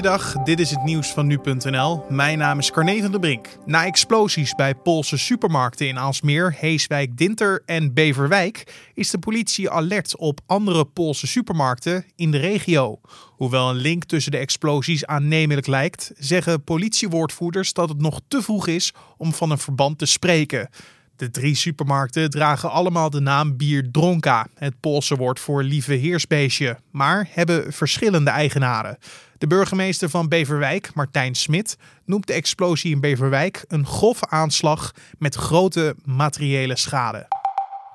Goeiedag, dit is het nieuws van nu.nl. Mijn naam is Carne van der Brink. Na explosies bij Poolse supermarkten in Aalsmeer, Heeswijk, Dinter en Beverwijk is de politie alert op andere Poolse supermarkten in de regio. Hoewel een link tussen de explosies aannemelijk lijkt, zeggen politiewoordvoerders dat het nog te vroeg is om van een verband te spreken. De 3 supermarkten dragen allemaal de naam Bierdronka, het Poolse woord voor lieve heersbeestje, maar hebben verschillende eigenaren. De burgemeester van Beverwijk, Martijn Smit, noemt de explosie in Beverwijk een grove aanslag met grote materiële schade.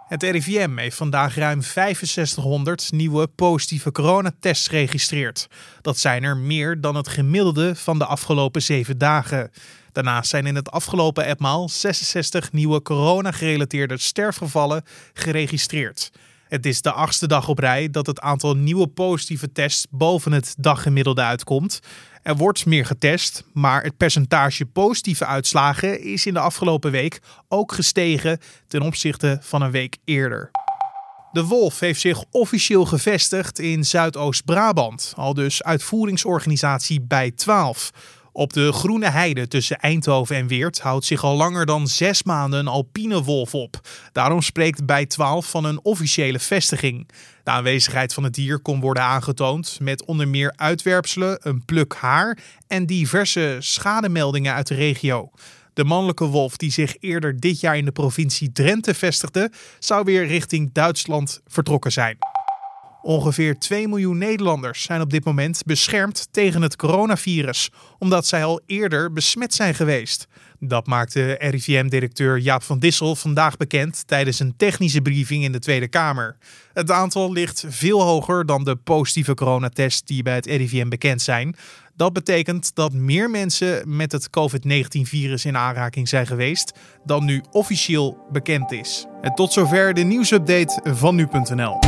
Het RIVM heeft vandaag ruim 6500 nieuwe positieve coronatests geregistreerd. Dat zijn er meer dan het gemiddelde van de afgelopen 7 dagen. Daarnaast zijn in het afgelopen etmaal 66 nieuwe corona-gerelateerde sterfgevallen geregistreerd. Het is de 8e dag op rij dat het aantal nieuwe positieve tests boven het daggemiddelde uitkomt. Er wordt meer getest, maar het percentage positieve uitslagen is in de afgelopen week ook gestegen ten opzichte van een week eerder. De wolf heeft zich officieel gevestigd in Zuidoost-Brabant, aldus uitvoeringsorganisatie BIJ12. Op de Groene Heide tussen Eindhoven en Weert houdt zich al langer dan 6 maanden een alpine wolf op. Daarom spreekt BIJ12 van een officiële vestiging. De aanwezigheid van het dier kon worden aangetoond met onder meer uitwerpselen, een pluk haar en diverse schademeldingen uit de regio. De mannelijke wolf die zich eerder dit jaar in de provincie Drenthe vestigde, zou weer richting Duitsland vertrokken zijn. Ongeveer 2 miljoen Nederlanders zijn op dit moment beschermd tegen het coronavirus, omdat zij al eerder besmet zijn geweest. Dat maakte RIVM-directeur Jaap van Dissel vandaag bekend tijdens een technische briefing in de Tweede Kamer. Het aantal ligt veel hoger dan de positieve coronatests die bij het RIVM bekend zijn. Dat betekent dat meer mensen met het COVID-19-virus in aanraking zijn geweest dan nu officieel bekend is. En tot zover de nieuwsupdate van nu.nl.